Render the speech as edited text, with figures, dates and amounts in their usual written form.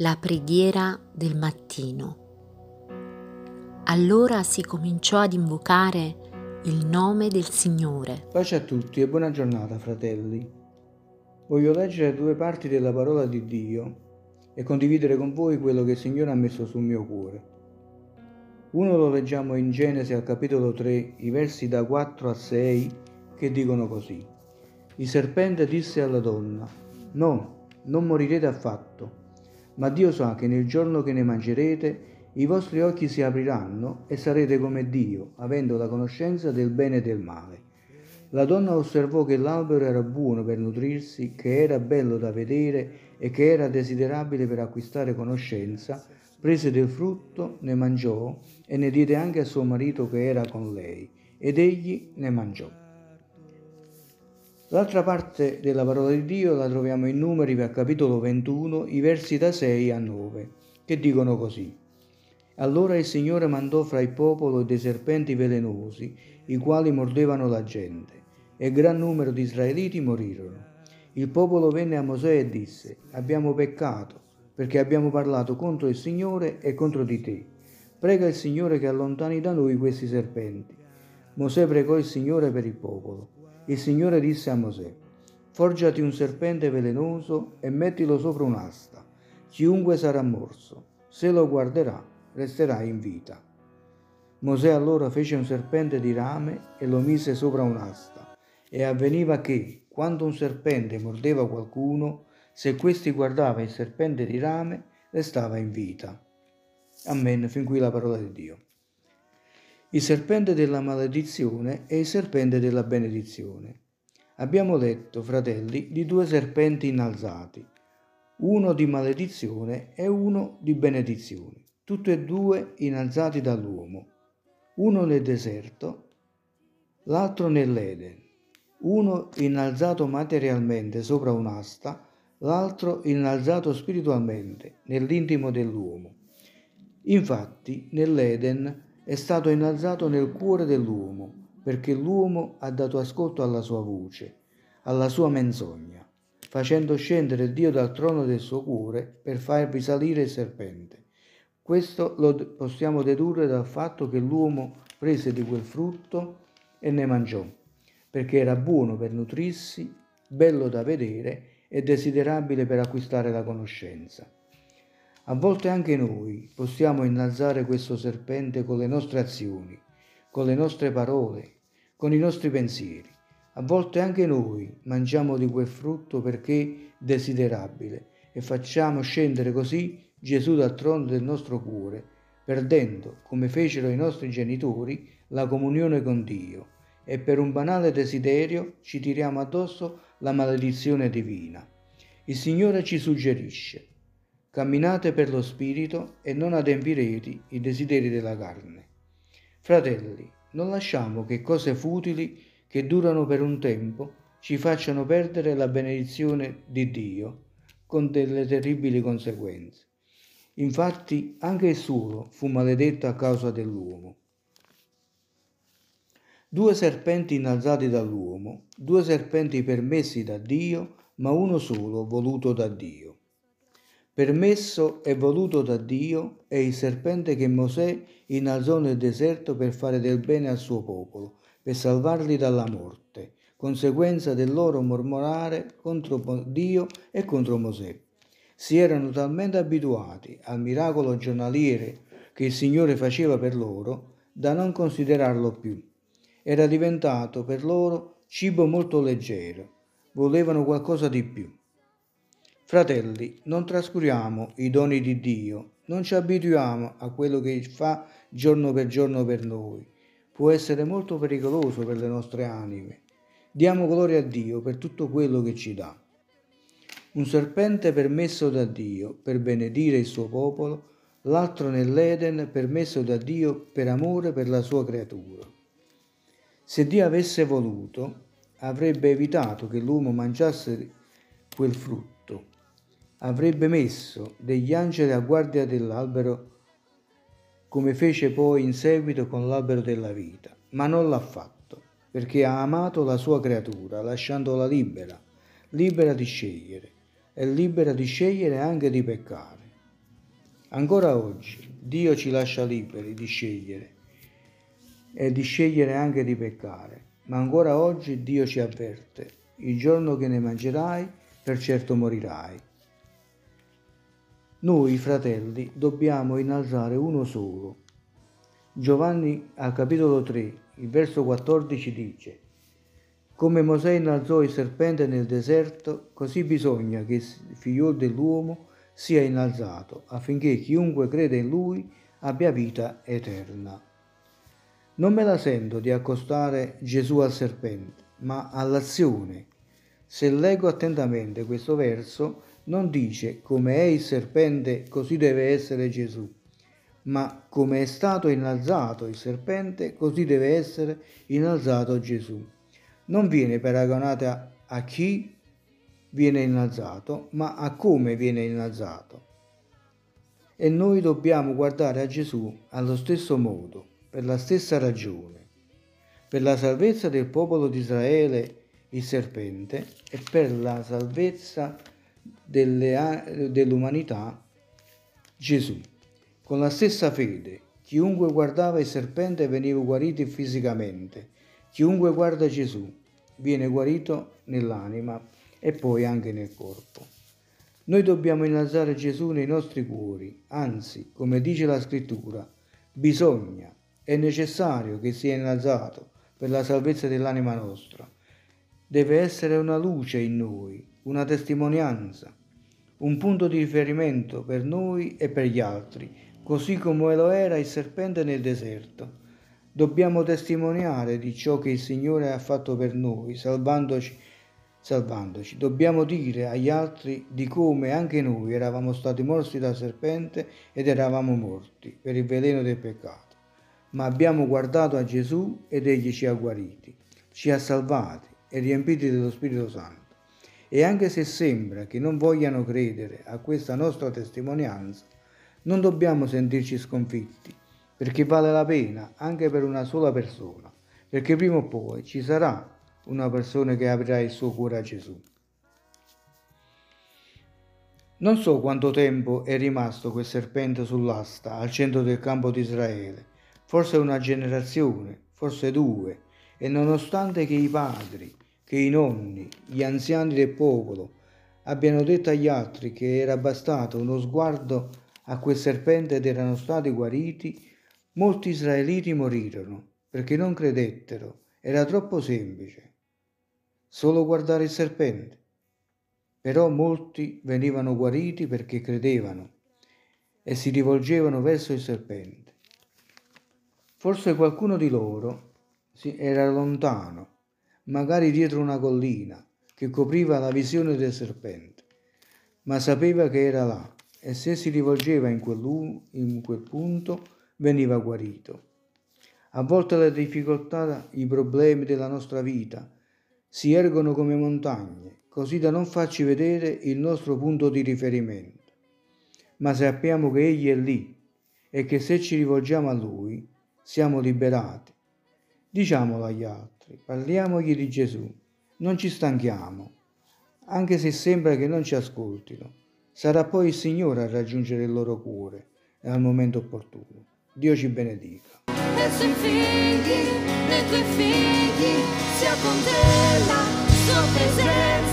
la preghiera del mattino. Allora si cominciò ad invocare il nome del Signore. Pace a tutti e buona giornata, fratelli. Voglio leggere due parti della parola di Dio e condividere con voi quello che il Signore ha messo sul mio cuore. Uno lo leggiamo in Genesi al capitolo 3, i versi da 4 a 6, che dicono così. Il serpente disse alla donna: «No, non morirete affatto, ma Dio sa che nel giorno che ne mangerete i vostri occhi si apriranno e sarete come Dio, avendo la conoscenza del bene e del male». La donna osservò che l'albero era buono per nutrirsi, che era bello da vedere e che era desiderabile per acquistare conoscenza. Prese del frutto, ne mangiò e ne diede anche a suo marito che era con lei, ed egli ne mangiò. L'altra parte della parola di Dio la troviamo in Numeri al capitolo 21, i versi da 6 a 9, che dicono così. Allora il Signore mandò fra il popolo dei serpenti velenosi, i quali mordevano la gente, e gran numero di israeliti morirono. Il popolo venne a Mosè e disse: «Abbiamo peccato, perché abbiamo parlato contro il Signore e contro di te. Prega il Signore che allontani da noi questi serpenti». Mosè pregò il Signore per il popolo. Il Signore disse a Mosè: «Forgiati un serpente velenoso e mettilo sopra un'asta. Chiunque sarà morso, se lo guarderà, resterà in vita». Mosè allora fece un serpente di rame e lo mise sopra un'asta, e avveniva che, quando un serpente mordeva qualcuno, se questi guardava il serpente di rame, restava in vita. Amen. Fin qui la parola di Dio. Il serpente della maledizione e il serpente della benedizione. Abbiamo letto, fratelli, di due serpenti innalzati, uno di maledizione e uno di benedizione, tutti e due innalzati dall'uomo, uno nel deserto, l'altro nell'Eden, uno innalzato materialmente sopra un'asta, l'altro innalzato spiritualmente nell'intimo dell'uomo. Infatti, nell'Eden è stato innalzato nel cuore dell'uomo, perché l'uomo ha dato ascolto alla sua voce, alla sua menzogna, facendo scendere Dio dal trono del suo cuore per farvi salire il serpente. Questo lo possiamo dedurre dal fatto che l'uomo prese di quel frutto e ne mangiò, perché era buono per nutrirsi, bello da vedere e desiderabile per acquistare la conoscenza. A volte anche noi possiamo innalzare questo serpente con le nostre azioni, con le nostre parole, con i nostri pensieri. A volte anche noi mangiamo di quel frutto perché desiderabile e facciamo scendere così Gesù dal trono del nostro cuore, perdendo, come fecero i nostri genitori, la comunione con Dio, e per un banale desiderio ci tiriamo addosso la maledizione divina. Il Signore ci suggerisce: camminate per lo Spirito e non adempirete i desideri della carne. Fratelli, non lasciamo che cose futili che durano per un tempo ci facciano perdere la benedizione di Dio, con delle terribili conseguenze. Infatti anche il suolo fu maledetto a causa dell'uomo. Due serpenti innalzati dall'uomo, due serpenti permessi da Dio, ma uno solo voluto da Dio. Permesso e voluto da Dio è il serpente che Mosè innalzò nel deserto per fare del bene al suo popolo, per salvarli dalla morte, conseguenza del loro mormorare contro Dio e contro Mosè. Si erano talmente abituati al miracolo giornaliere che il Signore faceva per loro da non considerarlo più. Era diventato per loro cibo molto leggero, volevano qualcosa di più. Fratelli, non trascuriamo i doni di Dio, non ci abituiamo a quello che fa giorno per noi. Può essere molto pericoloso per le nostre anime. Diamo gloria a Dio per tutto quello che ci dà. Un serpente permesso da Dio per benedire il suo popolo, l'altro nell'Eden permesso da Dio per amore per la sua creatura. Se Dio avesse voluto, avrebbe evitato che l'uomo mangiasse quel frutto. Avrebbe messo degli angeli a guardia dell'albero, come fece poi in seguito con l'albero della vita, ma non l'ha fatto, perché ha amato la sua creatura, lasciandola libera di scegliere, e libera di scegliere anche di peccare. Ancora oggi Dio ci lascia liberi di scegliere e di scegliere anche di peccare, ma ancora oggi Dio ci avverte: il giorno che ne mangerai, per certo morirai. Noi, fratelli, dobbiamo innalzare uno solo. Giovanni al capitolo 3, il verso 14 dice: come Mosè innalzò il serpente nel deserto, così bisogna che il Figlio dell'uomo sia innalzato, affinché chiunque crede in lui abbia vita eterna. Non me la sento di accostare Gesù al serpente, ma all'azione. Se leggo attentamente questo verso, non dice come è il serpente così deve essere Gesù, ma come è stato innalzato il serpente così deve essere innalzato Gesù. Non viene paragonata a chi viene innalzato, ma a come viene innalzato. E noi dobbiamo guardare a Gesù allo stesso modo, per la stessa ragione. Per la salvezza del popolo di Israele il serpente, e per la salvezza dell'umanità Gesù. Con la stessa fede, chiunque guardava il serpente veniva guarito fisicamente. Chiunque guarda Gesù viene guarito nell'anima e poi anche nel corpo. Noi dobbiamo innalzare Gesù nei nostri cuori, anzi, come dice la Scrittura, bisogna, è necessario che sia innalzato per la salvezza dell'anima nostra. Deve essere una luce in noi, una testimonianza, un punto di riferimento per noi e per gli altri, così come lo era il serpente nel deserto. Dobbiamo testimoniare di ciò che il Signore ha fatto per noi, salvandoci. Dobbiamo dire agli altri di come anche noi eravamo stati morsi dal serpente ed eravamo morti per il veleno del peccato, ma abbiamo guardato a Gesù ed Egli ci ha guariti, ci ha salvati e riempiti dello Spirito Santo. E anche se sembra che non vogliano credere a questa nostra testimonianza, non dobbiamo sentirci sconfitti, perché vale la pena anche per una sola persona, perché prima o poi ci sarà una persona che aprirà il suo cuore a Gesù. Non so quanto tempo è rimasto quel serpente sull'asta al centro del campo di Israele, forse una generazione, forse due, e nonostante che i padri, che i nonni, gli anziani del popolo abbiano detto agli altri che era bastato uno sguardo a quel serpente ed erano stati guariti, molti israeliti morirono perché non credettero. Era troppo semplice solo guardare il serpente. Però molti venivano guariti perché credevano e si rivolgevano verso il serpente. Forse qualcuno di loro era lontano, magari dietro una collina che copriva la visione del serpente, ma sapeva che era là e se si rivolgeva in quel punto veniva guarito. A volte le difficoltà, i problemi della nostra vita si ergono come montagne, così da non farci vedere il nostro punto di riferimento. Ma sappiamo che Egli è lì e che se ci rivolgiamo a Lui siamo liberati. Diciamolo agli altri, parliamogli di Gesù, non ci stanchiamo, anche se sembra che non ci ascoltino. Sarà poi il Signore a raggiungere il loro cuore al momento opportuno. Dio ci benedica. Nei suoi figli, nei tuoi figli, sia con te la sua presenza.